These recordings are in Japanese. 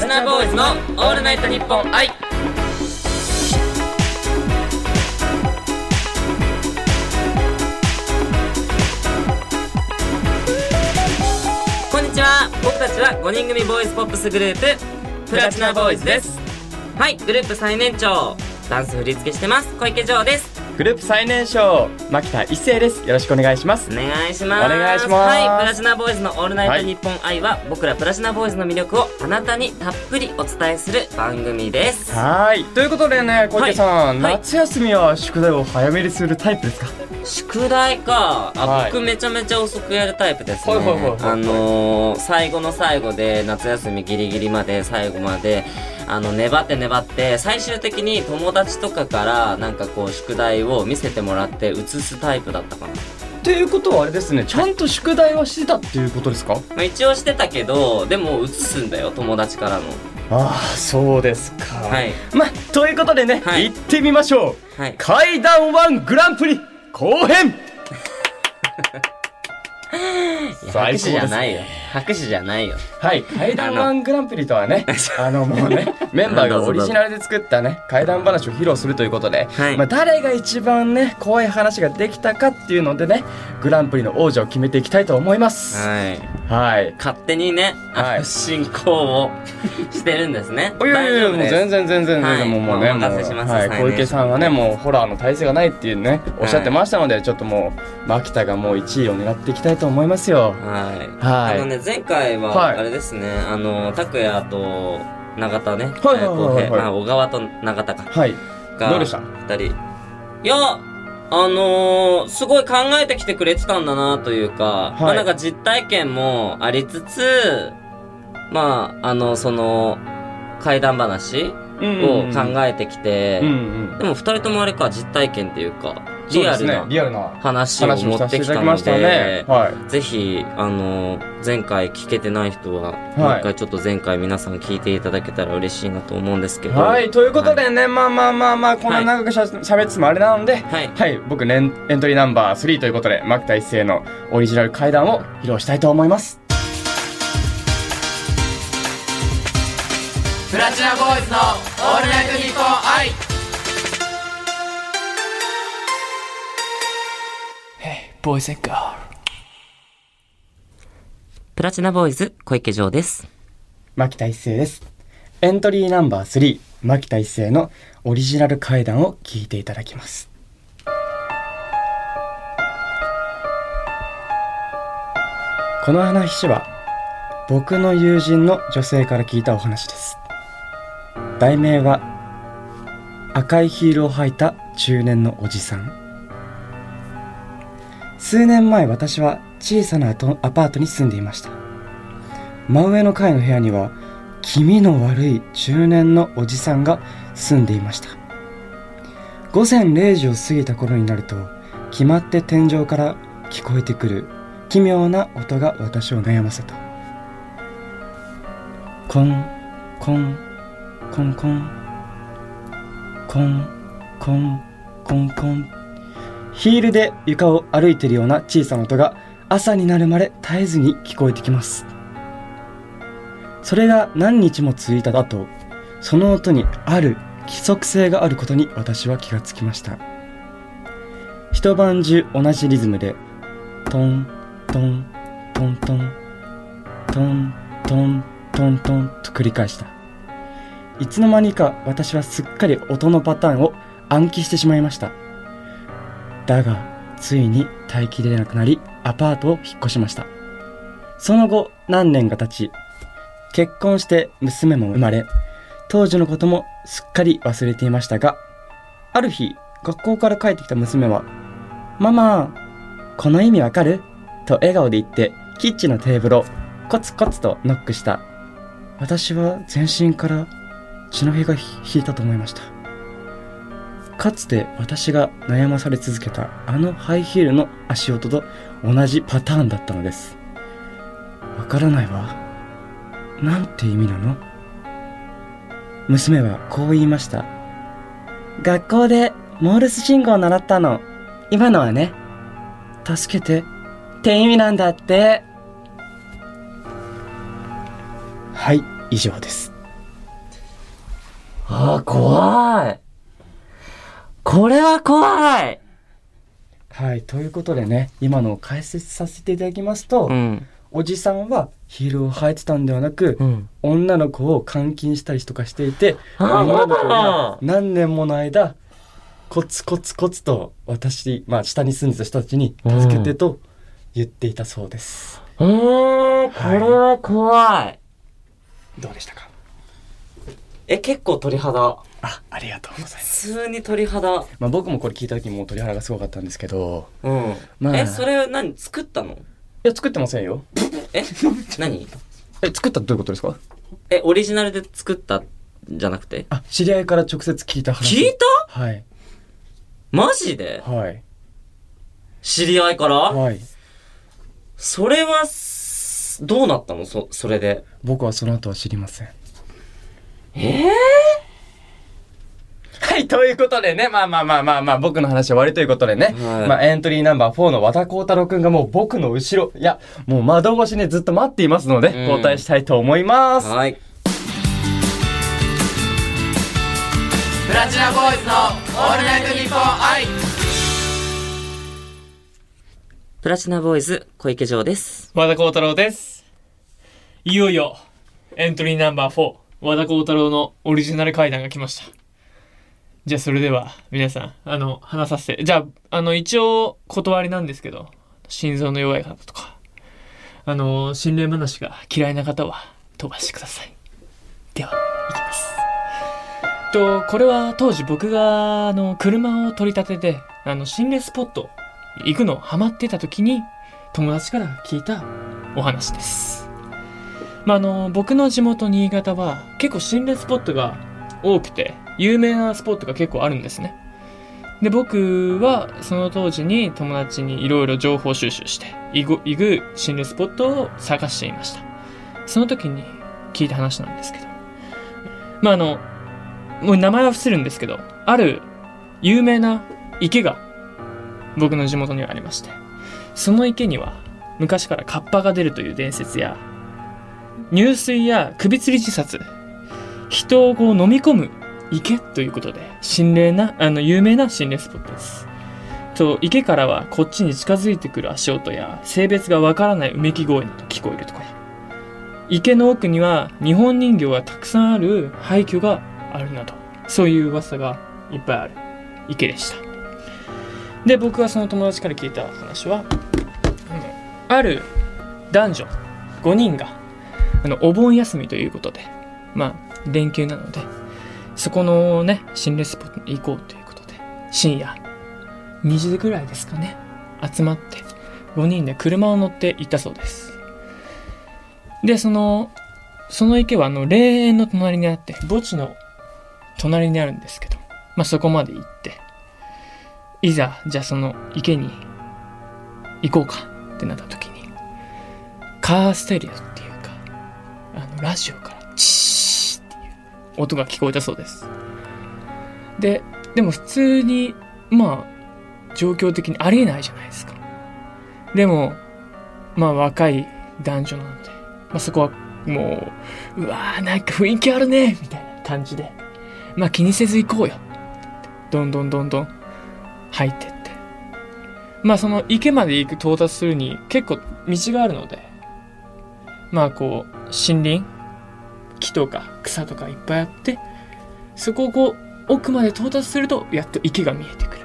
リスナーボーイズのオールナイトニッポン愛。こんにちは。僕たちは5人組ボーイズポップスグループプラチナボーイズです。はい、グループ最年長、ダンス振り付けしてます小池城です。グループ最年少、牧田一成です。よろしくお願いします。お願いします。お願いします。はい、プラチナボーイズのオールナイトニッポン愛は、僕らプラチナボーイズの魅力をあなたにたっぷりお伝えする番組です。はい、ということでね、小池さん、はい、夏休みは宿題を早めにするタイプですか？宿題か、あ、はい、僕めちゃめちゃ遅くやるタイプですね。最後の最後で、夏休みギリギリまで、最後まで粘って粘って、最終的に友達とかからなんかこう宿題を見せてもらって写すタイプだったかな。ということはあれですね、ちゃんと宿題はしてたっていうことですか？まあ、一応してたけど、でも写すんだよ、友達からの。ああ、そうですか。はい、まあ、ということでね、はい、行ってみましょう、はい、怪談1グランプリ後編。拍手じゃないよ。拍手じゃないよ。はい、怪談1グランプリとはね、もうね、メンバーがオリジナルで作ったね、怪談話を披露するということで、はい、まあ、誰が一番ね、怖い話ができたかっていうのでね、グランプリの王者を決めていきたいと思います。はい。はい。勝手にね、進行をしてるんですね。いやいやいや、もう全然、もうね、小池さんはね、もうホラーの耐性がないっていうね、おっしゃってましたので、ちょっともう、牧田がもう1位を狙っていきたいと思いますよ。はい。はい。前回はあれですね、はい、拓也と永田ね、小川と永田か、はい、がどうでした2人。いや、すごい考えてきてくれてたんだなというか、はい、まあ、なんか実体験もありつつ、まあその怪談話を考えてきて、でも2人ともあれか、実体験っていうかリアルな話を持ってきたので、ぜひ前回聞けてない人は、もう一回ちょっと前回皆さん聞いていただけたら嬉しいなと思うんですけど。はい、ということでね、まあこんな長く喋ってもあれなので、はい、僕エントリーナンバー3ということで、牧田一成のオリジナル怪談を披露したいと思います。プラチナボーイズのオールナイトニッポン愛。ボーイズ&ガール、プラチナボーイズ小池城です。牧田一成です。エントリーナンバー3、牧田一成のオリジナル怪談を聞いていただきます。この話は僕の友人の女性から聞いたお話です。題名は赤いヒールを履いた中年のおじさん。数年前、私は小さなアパートに住んでいました。真上の階の部屋には気味の悪い中年のおじさんが住んでいました。午前0時を過ぎた頃になると、決まって天井から聞こえてくる奇妙な音が私を悩ませた。コンコンコンコンコンコンコンコン。ヒールで床を歩いているような小さな音が朝になるまで絶えずに聞こえてきます。それが何日も続いた後、その音にある規則性があることに私は気がつきました。一晩中同じリズムでトントントントントントントントンと繰り返した。いつの間にか私はすっかり音のパターンを暗記してしまいました。だが、ついに耐えきれなくなり、アパートを引っ越しました。その後、何年か経ち、結婚して娘も生まれ、当時のこともすっかり忘れていましたが、ある日、学校から帰ってきた娘は、ママ、この意味わかる？と笑顔で言って、キッチンのテーブルをコツコツとノックした。私は全身から血の気が引いたと思いました。かつて私が悩まされ続けたあのハイヒールの足音と同じパターンだったのです。わからないわ、なんて意味なの？娘はこう言いました。学校でモールス信号を習ったの、今のはね、助けてって意味なんだって。はい、以上です。ああ、怖い。これは怖い。はい、ということでね、今のを解説させていただきますと、うん、おじさんはヒールを履いてたんではなく、うん、女の子を監禁したりとかしていて、女の子が何年もの間コツコツコツと私、まあ、下に住んでた人たちに助けてと言っていたそうです、うん、これは怖い、はい、どうでしたか？結構鳥肌。ありがとうございます。普通に鳥肌、まあ、僕もこれ聞いた時も鳥肌がすごかったんですけど、うん、まあ、それ何作ったの？いや作ってませんよ。何？作ったってどういうことですか？オリジナルで作ったじゃなくて、あ、知り合いから直接聞いた話。聞いた？はい。マジで？はい。知り合いから？はい。それはどうなったの？それで僕はその後は知りません。はい、ということでね、まあ僕の話は終わりということでね、はい、まあエントリーナンバー4の和田光太郎くんがもう僕の後ろ、いやもう窓越しにずっと待っていますので、交代したいと思います。はい。プラチナボーイズのオールナイトニッポン愛。プラチナボーイズ小池城です。和田光太郎です。いよいよエントリーナンバー4。和田光太郎のオリジナル怪談が来ました。じゃあそれでは皆さん、話させて、じゃあ、一応断りなんですけど、心臓の弱い方とか、心霊話が嫌いな方は飛ばしてください。では、いきます。これは当時僕が、車を取り立てて、心霊スポット行くのハマってた時に、友達から聞いたお話です。まあ、僕の地元新潟は結構心霊スポットが多くて有名なスポットが結構あるんですね。で、僕はその当時に友達にいろいろ情報収集して行く心霊スポットを探していました。その時に聞いた話なんですけど、まあ、もう名前は伏せるんですけど、ある有名な池が僕の地元にはありまして、その池には昔からカッパが出るという伝説や入水や首吊り自殺、人をこう飲み込む池ということで心霊な有名な心霊スポットです。と、池からはこっちに近づいてくる足音や性別がわからないうめき声など聞こえるとか、池の奥には日本人形がたくさんある廃墟があるなど、そういう噂がいっぱいある池でした。で、僕はその友達から聞いた話は、ある男女5人がお盆休みということで、まあ、連休なので、そこのね、心霊スポットに行こうということで、深夜2時ぐらいですかね、集まって、5人で車を乗って行ったそうです。で、その池は霊園の隣にあって、墓地の隣にあるんですけど、まあそこまで行って、いざ、じゃあその池に行こうかってなった時に、カーステレオっていう、ラジオからチーっていう音が聞こえたそうです。でも普通に、まあ状況的にありえないじゃないですか。でもまあ若い男女なので、まあ、そこはもうわー、なんか雰囲気あるねみたいな感じで、まあ気にせず行こうよ、どんどん入ってって、まあその池まで到達するに結構道があるので、まあこう森林、木とか草とかいっぱいあって、そこをこう奥まで到達するとやっと池が見えてく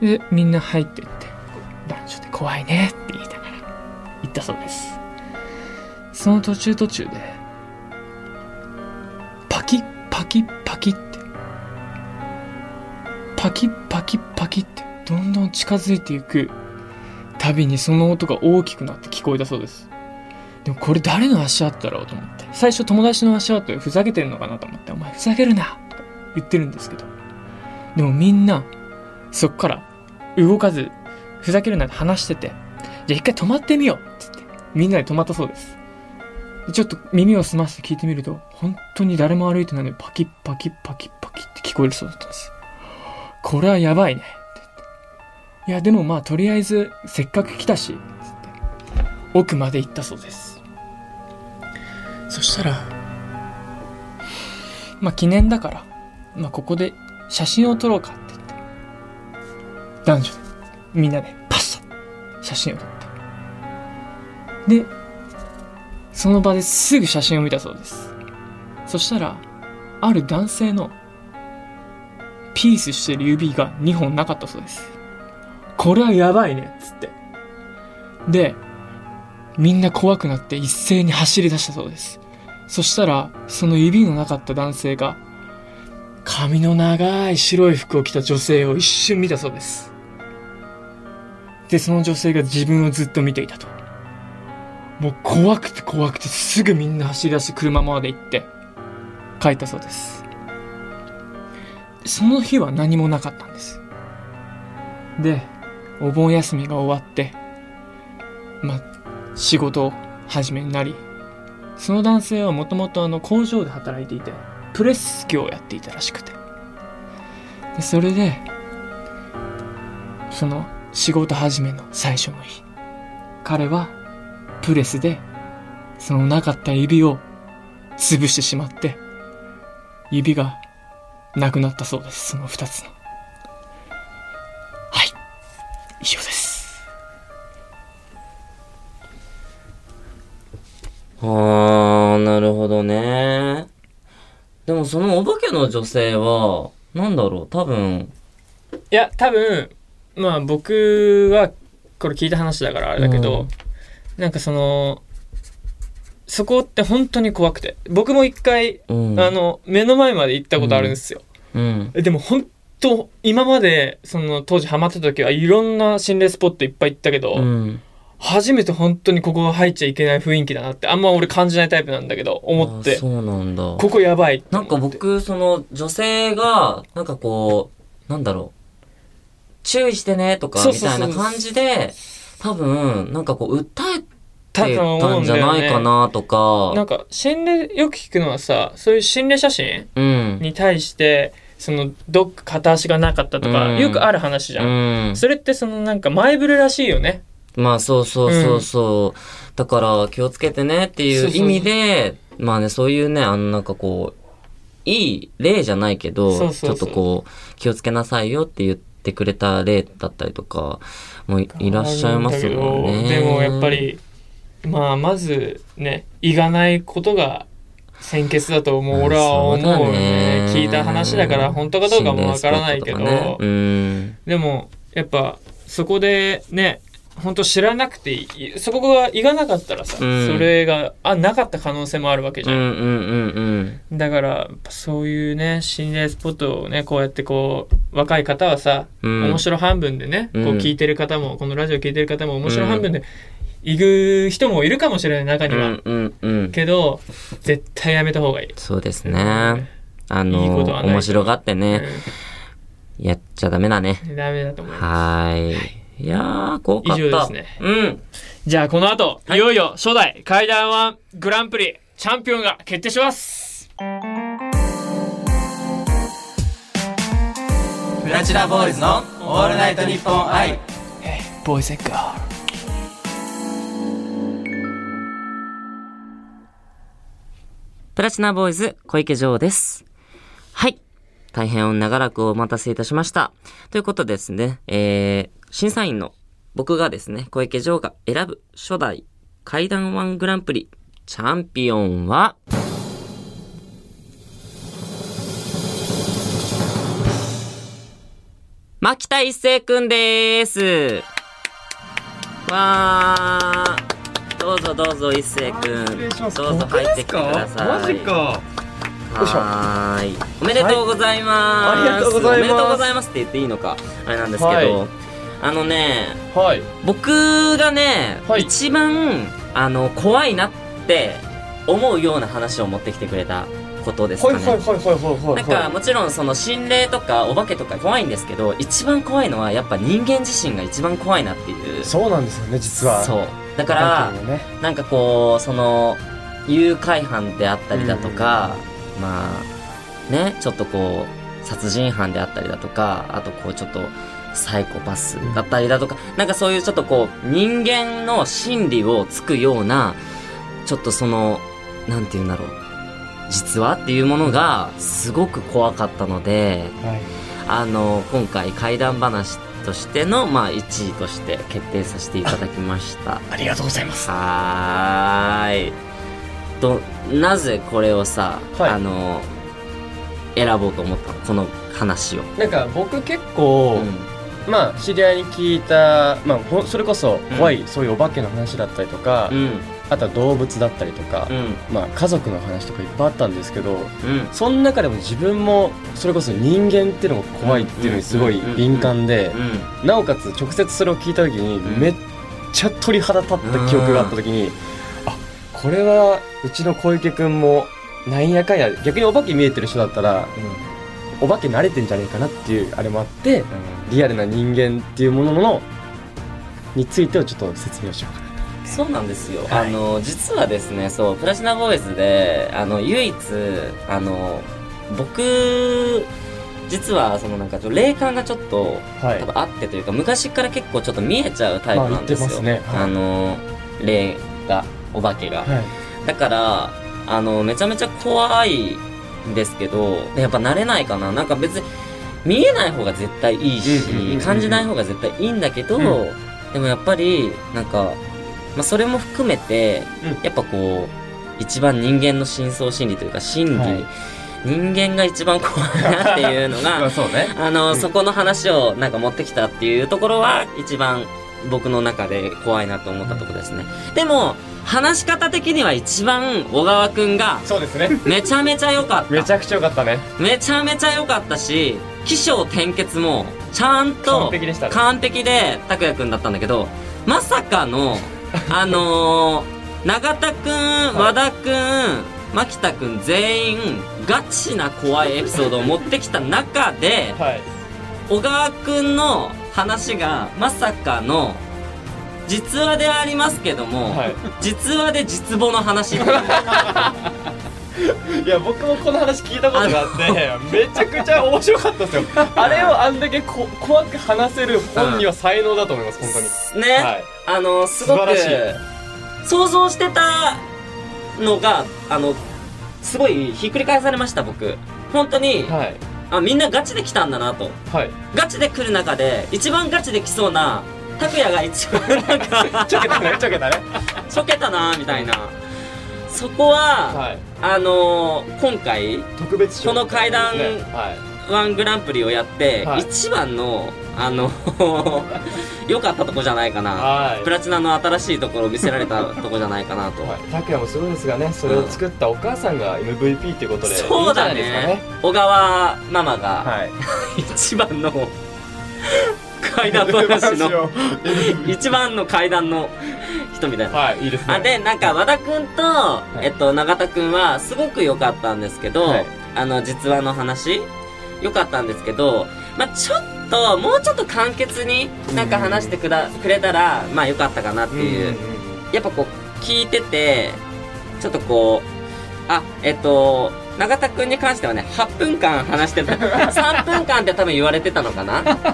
る。で、みんな入ってって、男女で怖いねって言いながら行ったそうです。その途中でパキッパキッパキッってパキッパキッパキッってどんどん近づいていくたびに、その音が大きくなって聞こえたそうです。でもこれ誰の足跡だろうと思って、最初友達の足跡でふざけてるのかなと思って、お前ふざけるなと言ってるんですけど、でもみんなそっから動かず、ふざけるなって話してて、じゃあ一回止まってみようつってみんなで止まったそうです。で、ちょっと耳を澄まして聞いてみると、本当に誰も歩いてないのにパキッパキッパキッパキッって聞こえるそうだったんです。これはやばいねって言って、いやでもまあとりあえずせっかく来たしつって奥まで行ったそうです。そしたら、まあ記念だから、まあここで写真を撮ろうかって言って、男女でみんなでパシャッ写真を撮って、でその場ですぐ写真を見たそうです。そしたらある男性のピースしてる指が2本なかったそうです。これはやばいねっつって、でみんな怖くなって一斉に走り出したそうです。そしたらその指のなかった男性が髪の長い白い服を着た女性を一瞬見たそうです。でその女性が自分をずっと見ていたと。もう怖くて怖くてすぐみんな走り出して車まで行って帰ったそうです。その日は何もなかったんです。でお盆休みが終わって、まあ仕事を始めになり、その男性はもともと工場で働いていてプレス業をやっていたらしくて、でそれでその仕事始めの最初の日、彼はプレスでそのなかった指を潰してしまって、指がなくなったそうです。その2つの。はい、以上です。あー、なるほどね。でもそのお化けの女性はなんだろう、多分まあ僕はこれ聞いた話だからあれだけど、なんかそこって本当に怖くて、僕も一回、目の前まで行ったことあるんですよ、でも本当今までその当時ハマった時はいろんな心霊スポットいっぱい行ったけど、初めて本当にここ入っちゃいけない雰囲気だなってあんま俺感じないタイプなんだけど思って。そうなんだ、ここやばいって思って。なんか僕その女性がなんかこうなんだろう、注意してねとかみたいな感じで多分なんかこう訴えてたんじゃないかなとか、なんか心霊よく聞くのはさ、そういう心霊写真に対してそのどっか片足がなかったとか、よくある話じゃん、それってそのなんか前触れらしいよね。まあそうそうそうそう、だから気をつけてねっていう意味で、まあね、そういうね、なんかこういい例じゃないけど、ちょっとこう気をつけなさいよって言ってくれた例だったりとかもいらっしゃいますよね。でもやっぱりまあまずね、いがないことが先決だともう俺は思うよね。聞いた話だから本当かどうかもわからないけど、でもやっぱそこでね、本当知らなくていい、そこがいがなかったらさ、それがなかった可能性もあるわけじゃん、だからそういうね心霊スポットをね、こうやってこう若い方はさ、面白半分でね、こう聞いてる方も、このラジオ聞いてる方も面白半分で、行く人もいるかもしれない中には、けど絶対やめた方がいい。そうですね、面白がってね、やっちゃダメだね。ダメだと思います。いやー怖かった。以上ですね。じゃあこの後、いよいよ初代怪談1グランプリチャンピオンが決定します。プラチナボーイズのオールナイトニッポン愛、ボーイズ&ガール。プラチナボーイズ小池城です。はい。大変長らくお待たせいたしました。ということですね、審査員の僕がですね、小池城が選ぶ初代怪談1グランプリチャンピオンは、牧田一成くんです。わー。どうぞどうぞ一成くん、どうぞ入ってきてください。マジか。おめでとうございます。ありがとうございます。おめでとうございますって言っていいのかあれなんですけど、僕がね、一番怖いなって思うような話を持ってきてくれたことですかね。なんかもちろんその心霊とかお化けとか怖いんですけど、一番怖いのはやっぱ人間自身が一番怖いなっていう。そうなんですよね、実は。そう。だからなんかこうその誘拐犯であったりだとか、まあね、ちょっとこう殺人犯であったりだとか、あとこうちょっとサイコパスだったりだとか、なんかそういうちょっとこう人間の心理をつくような、ちょっとそのなんていうんだろう、実はっていうものがすごく怖かったので、はい、今回怪談話としての、1位として決定させていただきました。 ありがとうございます。はーい。なぜこれをさ、はい、選ぼうと思ったの、この話を。なんか僕結構、知り合いに聞いた、それこそ怖い、そういうお化けの話だったりとか、あとは動物だったりとか、家族の話とかいっぱいあったんですけど、その中でも自分もそれこそ人間っていうのが怖いっていうのにすごい敏感で、なおかつ直接それを聞いた時にめっちゃ鳥肌立った記憶があった時に、あ、これはうちの小池くんもなんやかんや、逆にお化け見えてる人だったら、お化け慣れてんじゃねえかなっていうあれもあって、リアルな人間っていうもののについてをちょっと説明をしようかなと。そうなんですよ、はい、実はですね、そうプラチナボーイズで唯一僕実はそのなんか霊感がちょっと、多分あってというか、昔から結構ちょっと見えちゃうタイプなんですよ、言ってますね、はい、霊がお化けが、だからめちゃめちゃ怖いんですけど、やっぱ慣れないかな。なんか別に見えない方が絶対いいし、感じない方が絶対いいんだけど、でもやっぱりなんか、それも含めて、やっぱこう一番人間の深層心理というか心理、人間が一番怖いなっていうのがそうね、そこの話をなんか持ってきたっていうところは一番僕の中で怖いなと思ったところですね。でも話し方的には一番小川くんがそうですね、めちゃめちゃ良かった。めちゃくちゃ良かったね。めちゃめちゃ良かったし、起承転結もちゃんと完璧で拓也くんだったんだけど、まさかの永田くん、和田くん、牧田くん全員ガチな怖いエピソードを持ってきた中で、小川くんの話がまさかの実話でありますけども、実話で実母の話いや僕もこの話聞いたことがあってめちゃくちゃ面白かったですよあれをあんだけ怖く話せる本には才能だと思います、本当にね、すごく想像してたのがすごいひっくり返されました。僕本当に、みんなガチで来たんだなと、ガチで来る中で一番ガチで来そうな拓也が一番なんかちょけたね、ちょけたねちょけたなみたいな。そこは、今回特別賞この怪談1グランプリをやって、一番の良かったとこじゃないかな、プラチナの新しいところを見せられたとこじゃないかなと。拓也もすごいですがね、それを作ったお母さんが MVP っていうことで、そうだね、いいんじゃないですかね、小川ママが、一番の怪談話の一番の怪談の人みたいな、いいですね。でなんか和田くんと、永田くんはすごく良かったんですけど、実話の話良かったんですけど、ちょっともうちょっと簡潔になんか話してくれたら良かったかなっていう。やっぱこう聞いててちょっとこう永田くんに関してはね、8分間話してた3分間って多分言われてたのかなカッ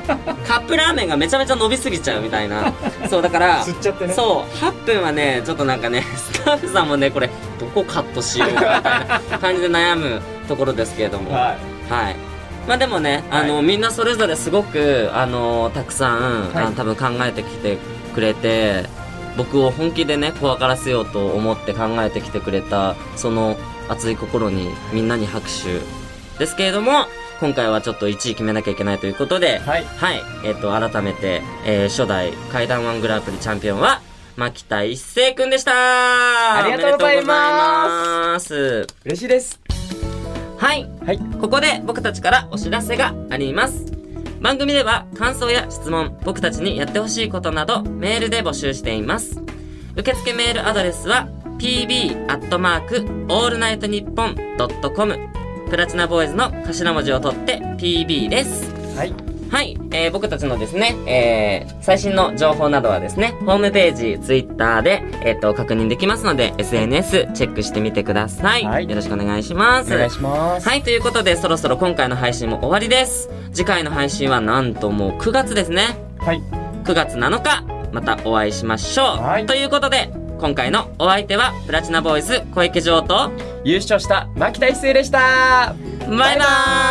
プラーメンがめちゃめちゃ伸びすぎちゃうみたいなそうだから吸っちゃってね。そう8分はね、ちょっとなんかね、スタッフさんもね、これどこカットしようかみたいな感じで悩むところですけれども、でもね、みんなそれぞれすごくたくさん、多分考えてきてくれて、僕を本気でね怖からせようと思って考えてきてくれた、その熱い心にみんなに拍手ですけれども、今回はちょっと1位決めなきゃいけないということで、改めて、初代怪談1グランプリチャンピオンは牧田一成くんでした。ありがとうございます。嬉しいです。ここで僕たちからお知らせがあります。番組では感想や質問、僕たちにやってほしいことなどメールで募集しています。受付メールアドレスはpb@allnightnippon.com、 プラチナボーイズの頭文字を取って pb です。僕たちのですね、最新の情報などはですね、ホームページ、ツイッターで確認できますので、 SNS チェックしてみてください。よろしくお願いします。お願いします。ということで、そろそろ今回の配信も終わりです。次回の配信はなんともう9月ですね。9月7日またお会いしましょう。ということで、今回のお相手はプラチナボーイズ小池城と優勝した牧田一成でした。バイバイ。